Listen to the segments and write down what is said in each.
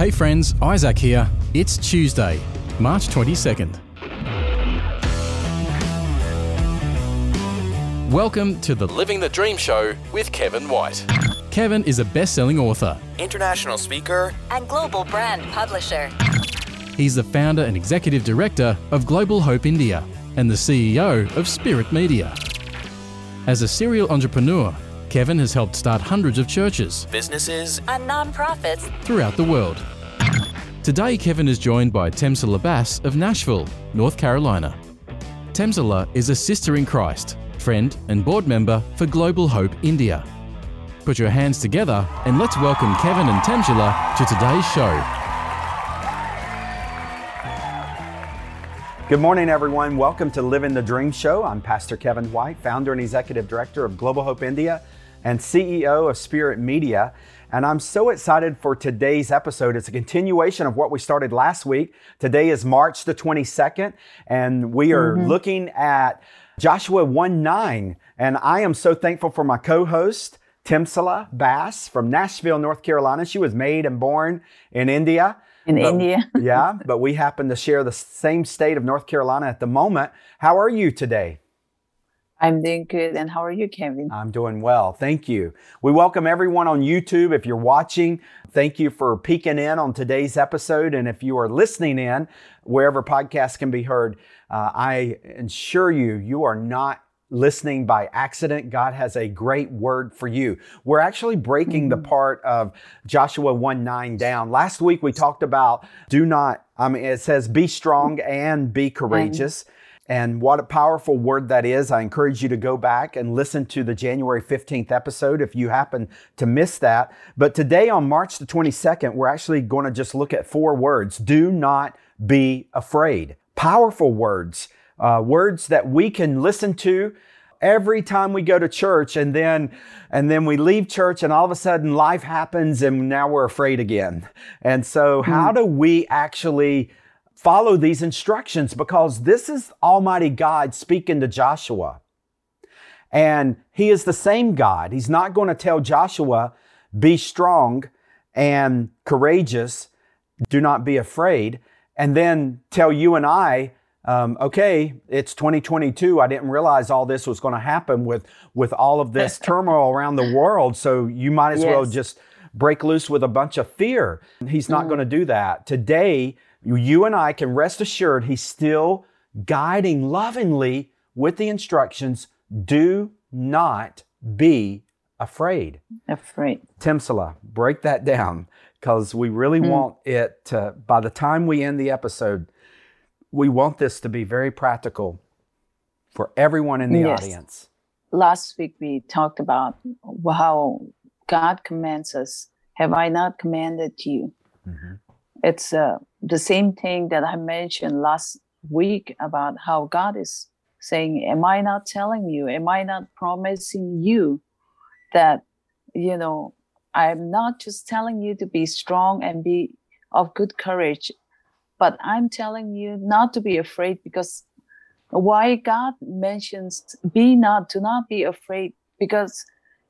Hey friends, Isaac here. It's Tuesday, March 22nd. Welcome to the Living the Dream Show with Kevin White. Kevin is a best-selling author, international speaker, and global brand publisher. He's the founder and executive director of Global Hope India and the CEO of Spirit Media. As a serial entrepreneur, Kevin has helped start hundreds of churches, businesses, and non-profits throughout the world. Today, Kevin is joined by Temsula Bass of Nashville, North Carolina. Temsula is a sister in Christ, friend, and board member for Global Hope India. Put your hands together and let's welcome Kevin and Temsula to today's show. Good morning, everyone. Welcome to Living the Dream Show. I'm Pastor Kevin White, founder and executive director of Global Hope India and CEO of Spirit Media. And I'm so excited for today's episode. It's a continuation of what we started last week. Today is March the 22nd, and we are looking at Joshua 1:9. And I am so thankful for my co-host, Temsula Bass from Nashville, North Carolina. She was made and born in India. Yeah, but we happen to share the same state of North Carolina at the moment. How are you today? I'm doing good. And how are you, Kevin? I'm doing well. Thank you. We welcome everyone on YouTube. If you're watching, thank you for peeking in on today's episode. And if you are listening in, wherever podcasts can be heard, I assure you, you are not listening by accident. God has a great word for you. We're actually breaking the part of Joshua 1:9 down. Last week, we talked about it says, be strong and be courageous. And what a powerful word that is. I encourage you to go back and listen to the January 15th episode if you happen to miss that. But today on March the 22nd, we're actually going to just look at four words. Do not be afraid. Powerful words. Words that we can listen to every time we go to church, and then we leave church, and all of a sudden life happens, and now we're afraid again. And so how do we actually follow these instructions? Because this is Almighty God speaking to Joshua, and He is the same God. He's not going to tell Joshua, be strong and courageous, do not be afraid, and then tell you and I, okay, it's 2022. I didn't realize all this was going to happen with all of this turmoil around the world. So you might as well just break loose with a bunch of fear. He's not going to do that. Today, you and I can rest assured He's still guiding lovingly with the instructions. Do not be afraid. Temsula, break that down, because we really want it to, by the time we end the episode, we want this to be very practical for everyone in the audience. Last week, we talked about how God commands us. Have I not commanded you? It's the same thing that I mentioned last week about how God is saying, am I not telling you? Am I not promising you that, you know, I'm not just telling you to be strong and be of good courage, but I'm telling you not to be afraid, because why God mentions do not be afraid, because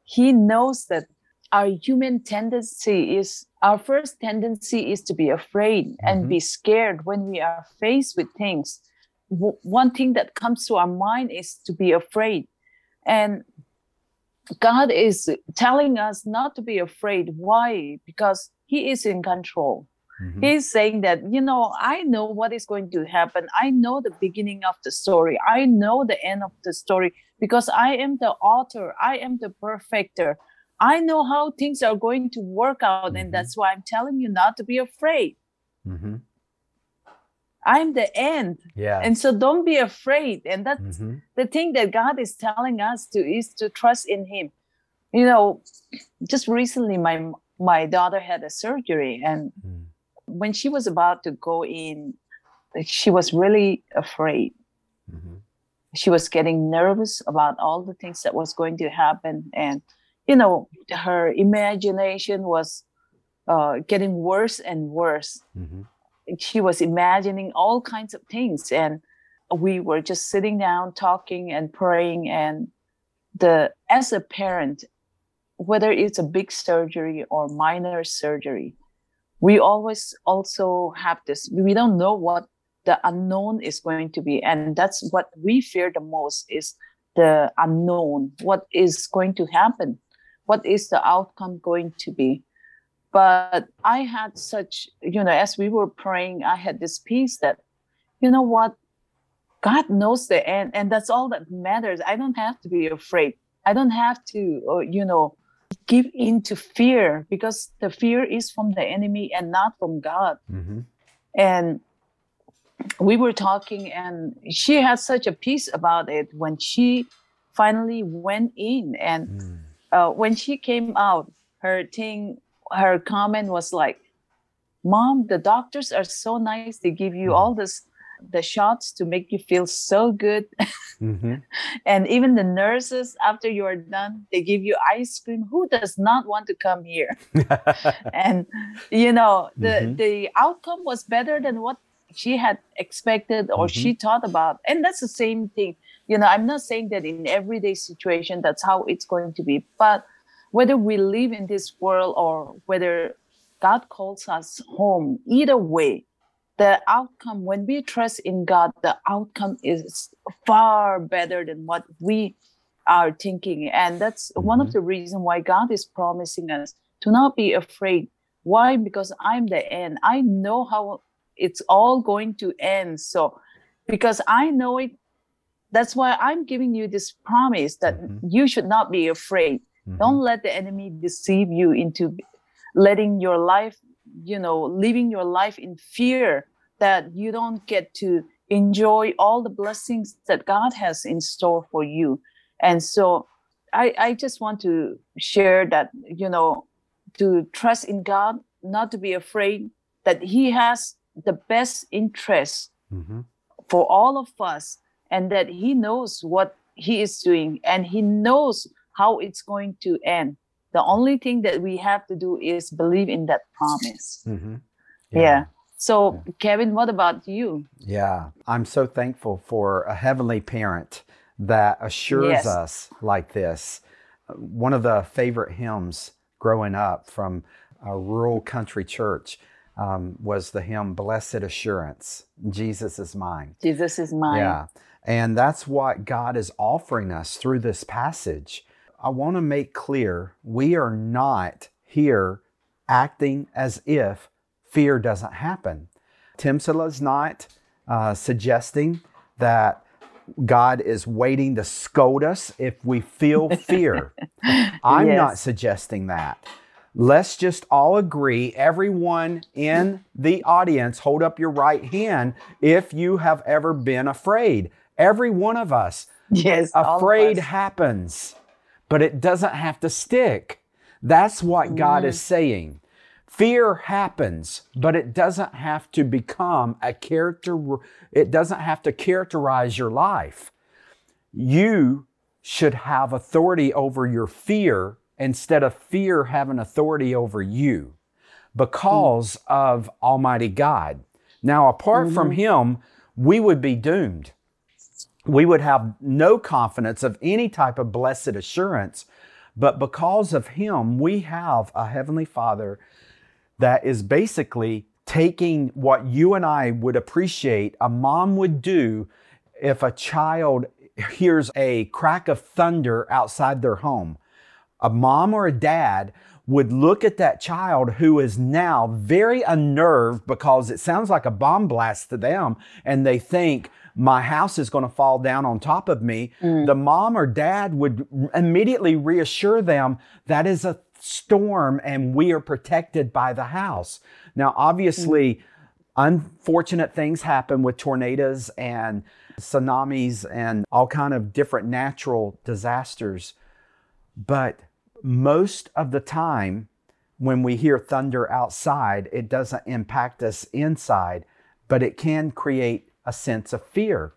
He knows that our human tendency is, our first tendency is to be afraid and be scared when we are faced with things. One thing that comes to our mind is to be afraid. And God is telling us not to be afraid. Why? Because He is in control. He's saying that, you know, I know what is going to happen. I know the beginning of the story. I know the end of the story, because I am the author. I am the perfecter. I know how things are going to work out. And that's why I'm telling you not to be afraid. I'm the end. And so don't be afraid. And that's the thing that God is telling us to, is to trust in Him. You know, just recently, my daughter had a surgery, and when she was about to go in, she was really afraid. She was getting nervous about all the things that was going to happen. And, you know, her imagination was getting worse and worse. She was imagining all kinds of things. And we were just sitting down, talking and praying. And as a parent, whether it's a big surgery or minor surgery, we always also have this, we don't know what the unknown is going to be. And that's what we fear the most, is the unknown. What is going to happen? What is the outcome going to be? But I had such, as we were praying, I had this peace that, you know what, God knows the end, and that's all that matters. I don't have to be afraid. I don't have to, give in to fear, because the fear is from the enemy and not from God. Mm-hmm. And we were talking, and she had such a peace about it when she finally went in. And when she came out, her comment was like, Mom, the doctors are so nice. They give you all the shots to make you feel so good. Mm-hmm. And even the nurses, after you are done, they give you ice cream. Who does not want to come here? And, the outcome was better than what she had expected or she thought about. And that's the same thing. I'm not saying that in everyday situation, that's how it's going to be. But whether we live in this world or whether God calls us home, either way, the outcome, when we trust in God, the outcome is far better than what we are thinking. And that's one of the reasons why God is promising us to not be afraid. Why? Because I'm the end. I know how it's all going to end. So because I know it, that's why I'm giving you this promise that you should not be afraid. Mm-hmm. Don't let the enemy deceive you into letting your life, living your life in fear, that you don't get to enjoy all the blessings that God has in store for you. And so I just want to share that, to trust in God, not to be afraid, that He has the best interest for all of us, and that He knows what He is doing, and He knows how it's going to end. The only thing that we have to do is believe in that promise. Mm-hmm. Yeah. So, Kevin, what about you? Yeah. I'm so thankful for a heavenly parent that assures us like this. One of the favorite hymns growing up from a rural country church was the hymn, Blessed Assurance, Jesus is Mine. Jesus is Mine. Yeah. And that's what God is offering us through this passage. I want to make clear, we are not here acting as if fear doesn't happen. Temsula's not suggesting that God is waiting to scold us if we feel fear. I'm not suggesting that. Let's just all agree, everyone in the audience, hold up your right hand if you have ever been afraid. Every one of us. Yes, afraid happens. But it doesn't have to stick. That's what God is saying. Fear happens, but it doesn't have to become it doesn't have to characterize your life. You should have authority over your fear instead of fear having authority over you, because of Almighty God. Now, apart from Him, we would be doomed. We would have no confidence of any type of blessed assurance, but because of Him, we have a Heavenly Father that is basically taking what you and I would appreciate a mom would do if a child hears a crack of thunder outside their home. A mom or a dad would look at that child who is now very unnerved because it sounds like a bomb blast to them, and they think, my house is going to fall down on top of me. Mm. The mom or dad would immediately reassure them that is a storm and we are protected by the house. Now, obviously, unfortunate things happen with tornadoes and tsunamis and all kind of different natural disasters. But most of the time when we hear thunder outside, it doesn't impact us inside, but it can create a sense of fear.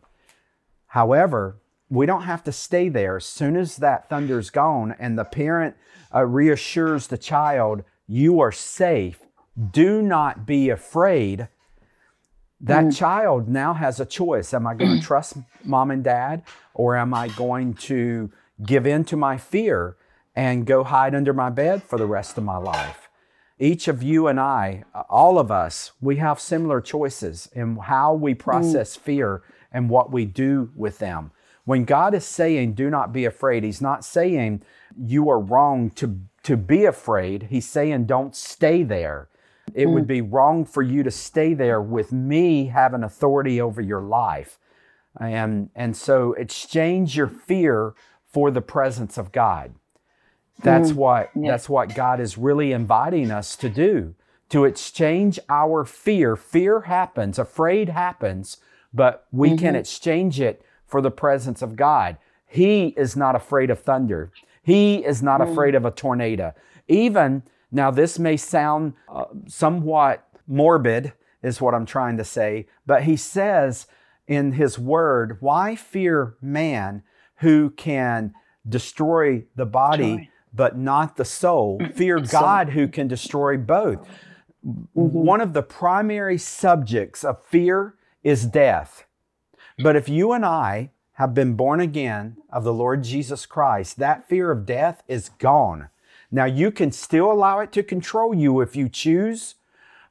However, we don't have to stay there. As soon as that thunder's gone and the parent reassures the child, you are safe, do not be afraid, that child now has a choice. Am I going to trust mom and dad, or am I going to give in to my fear and go hide under my bed for the rest of my life? Each of you and I, all of us, we have similar choices in how we process fear and what we do with them. When God is saying, do not be afraid, He's not saying you are wrong to be afraid. He's saying, don't stay there. It would be wrong for you to stay there with me having authority over your life. And so exchange your fear for the presence of God. That's what God is really inviting us to do, to exchange our fear. Fear happens, afraid happens, but we can exchange it for the presence of God. He is not afraid of thunder. He is not afraid of a tornado. Even, now this may sound somewhat morbid, is what I'm trying to say, but He says in His Word, why fear man who can destroy the body but not the soul? Fear God who can destroy both. One of the primary subjects of fear is death. But if you and I have been born again of the Lord Jesus Christ, that fear of death is gone. Now, you can still allow it to control you if you choose,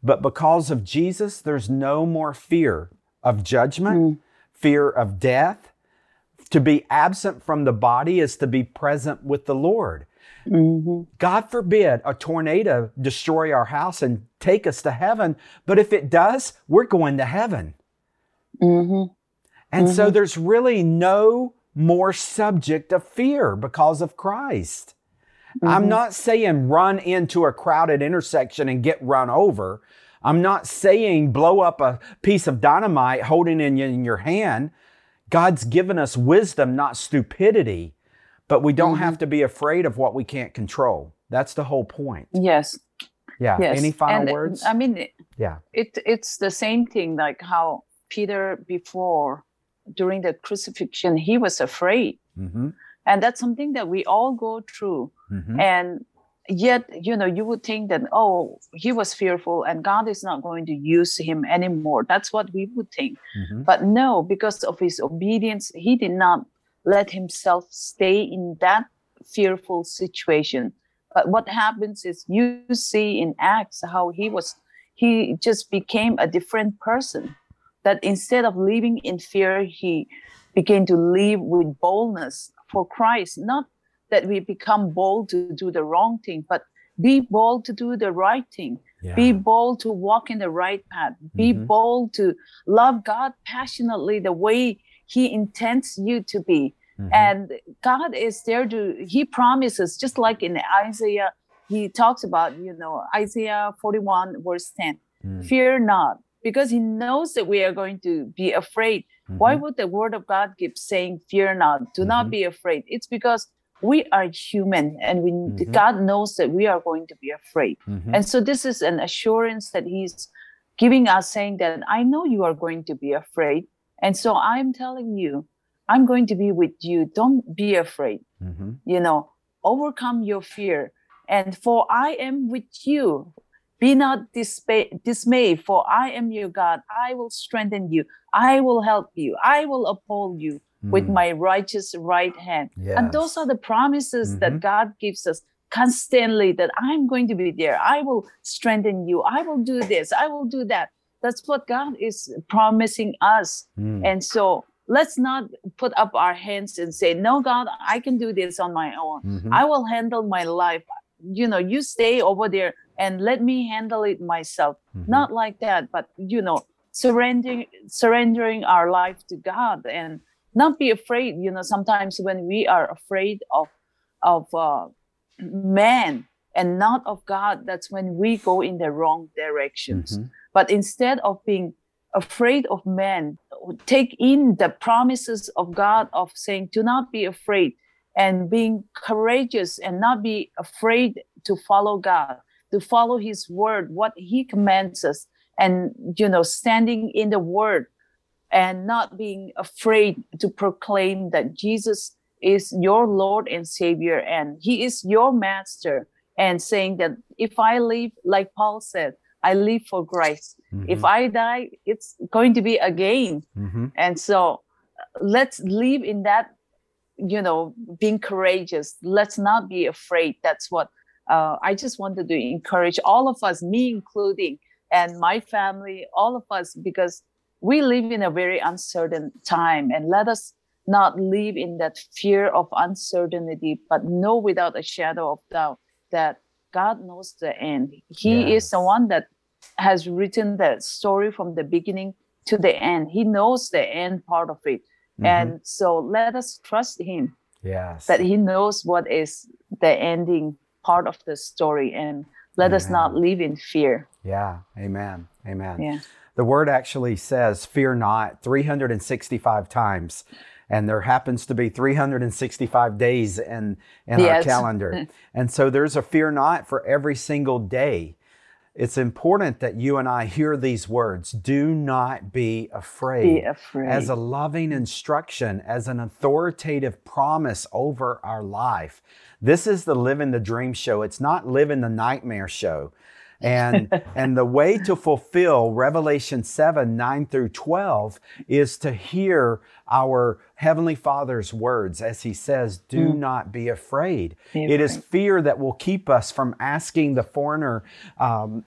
but because of Jesus, there's no more fear of judgment, fear of death. To be absent from the body is to be present with the Lord. God forbid a tornado destroy our house and take us to heaven, but if it does, we're going to heaven. And so there's really no more subject of fear because of Christ. I'm not saying run into a crowded intersection and get run over. I'm not saying blow up a piece of dynamite holding it in your hand. God's given us wisdom, not stupidity. But we don't have to be afraid of what we can't control. That's the whole point. Yes. Yeah. Yes. Any final words? I mean, it's the same thing, like how Peter before, during the crucifixion, he was afraid. And that's something that we all go through. And yet, you know, you would think that, oh, he was fearful and God is not going to use him anymore. That's what we would think. But no, because of his obedience, he did not let himself stay in that fearful situation. But what happens is you see in Acts how he just became a different person. That instead of living in fear, he began to live with boldness for Christ. Not that we become bold to do the wrong thing, but be bold to do the right thing. Yeah. Be bold to walk in the right path. Be bold to love God passionately the way He intends you to be. And God is there to, He promises, just like in Isaiah, He talks about, you know, Isaiah 41 verse 10, fear not, because He knows that we are going to be afraid. Why would the Word of God keep saying, fear not, do not be afraid? It's because we are human and we God knows that we are going to be afraid. And so this is an assurance that He's giving us, saying that I know you are going to be afraid. And so I'm telling you, I'm going to be with you. Don't be afraid. You know, overcome your fear. And for I am with you. Be not dismayed, for I am your God. I will strengthen you. I will help you. I will uphold you with my righteous right hand. And those are the promises that God gives us constantly, that I'm going to be there. I will strengthen you. I will do this. I will do that. That's what God is promising us. And so let's not put up our hands and say, no, God, I can do this on my own. I will handle my life. You know, you stay over there and let me handle it myself. Not like that, but, you know, surrendering our life to God and not be afraid. You know, sometimes when we are afraid of man and not of God, that's when we go in the wrong directions. But instead of being afraid of man, take in the promises of God of saying, do not be afraid, and being courageous and not be afraid to follow God, to follow His Word, what He commands us, and, you know, standing in the Word and not being afraid to proclaim that Jesus is your Lord and Savior and He is your Master, and saying that if I live, like Paul said, I live for Christ. If I die, it's going to be a gain. And so let's live in that, you know, being courageous. Let's not be afraid. That's what I just wanted to encourage all of us, me including, and my family, all of us, because we live in a very uncertain time, and let us not live in that fear of uncertainty, but know without a shadow of doubt that God knows the end. He is the one that has written that story from the beginning to the end. He knows the end part of it. Mm-hmm. And so let us trust him, that he knows what is the ending part of the story, and let us not live in fear. Yeah. Amen. Amen. Yeah. The word actually says, fear not, 365 times. And there happens to be 365 days in our calendar. And so there's a fear not for every single day. It's important that you and I hear these words. Do not be afraid. Be afraid. As a loving instruction, as an authoritative promise over our life. This is the Living the Dream show. It's not Living the Nightmare show. And the way to fulfill Revelation 7:9 through 12 is to hear our Heavenly Father's words as he says, do not be afraid. It is fear that will keep us from asking the foreigner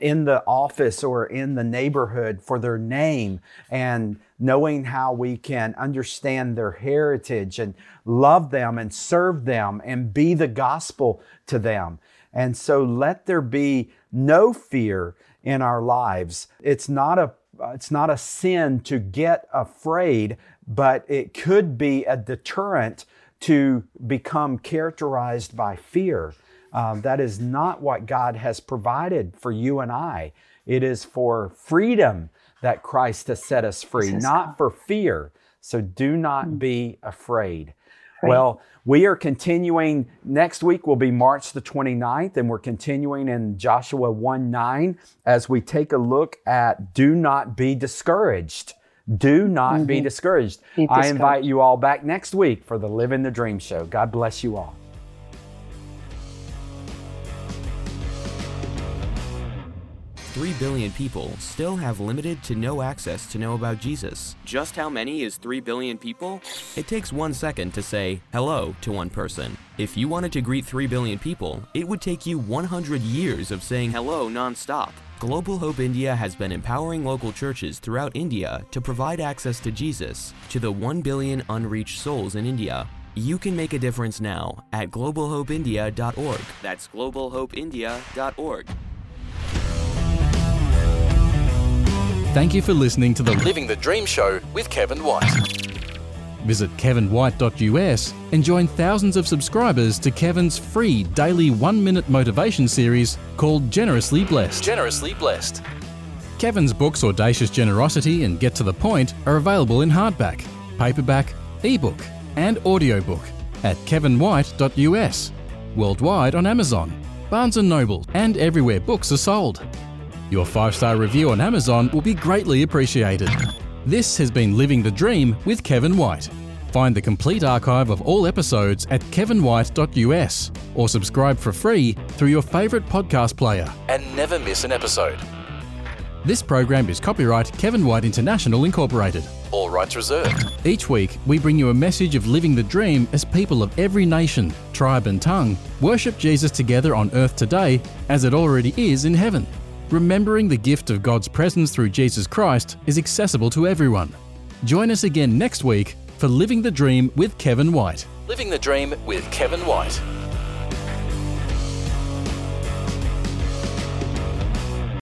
in the office or in the neighborhood for their name, and knowing how we can understand their heritage and love them and serve them and be the gospel to them. And so let there be no fear in our lives. It's not a sin to get afraid, but it could be a deterrent to become characterized by fear. That is not what God has provided for you and I. It is for freedom that Christ has set us free, not for fear. So do not be afraid. Well, we are continuing. Next week will be March the 29th, and we're continuing in Joshua 1:9 as we take a look at do not be discouraged. Do not be discouraged. I invite you all back next week for the Living the Dream show. God bless you all. $3 billion people still have limited to no access to know about Jesus. Just how many is 3 billion people? It takes 1 second to say hello to one person. If you wanted to greet 3 billion people, it would take you 100 years of saying hello nonstop. Global Hope India has been empowering local churches throughout India to provide access to Jesus to the 1 billion unreached souls in India. You can make a difference now at globalhopeindia.org. That's globalhopeindia.org. Thank you for listening to the Living the Dream Show with Kevin White. Visit KevinWhite.us and join thousands of subscribers to Kevin's free daily 1-minute motivation series called Generously Blessed. Generously Blessed. Kevin's books Audacious Generosity and Get to the Point are available in hardback, paperback, ebook and audiobook at KevinWhite.us, worldwide on Amazon, Barnes & Noble and everywhere books are sold. Your 5-star review on Amazon will be greatly appreciated. This has been Living the Dream with Kevin White. Find the complete archive of all episodes at kevinwhite.us or subscribe for free through your favourite podcast player. And never miss an episode. This program is copyright Kevin White International Incorporated. All rights reserved. Each week, we bring you a message of living the dream as people of every nation, tribe and tongue worship Jesus together on earth today as it already is in heaven. Remembering the gift of God's presence through Jesus Christ is accessible to everyone. Join us again next week for Living the Dream with Kevin White. Living the Dream with Kevin White.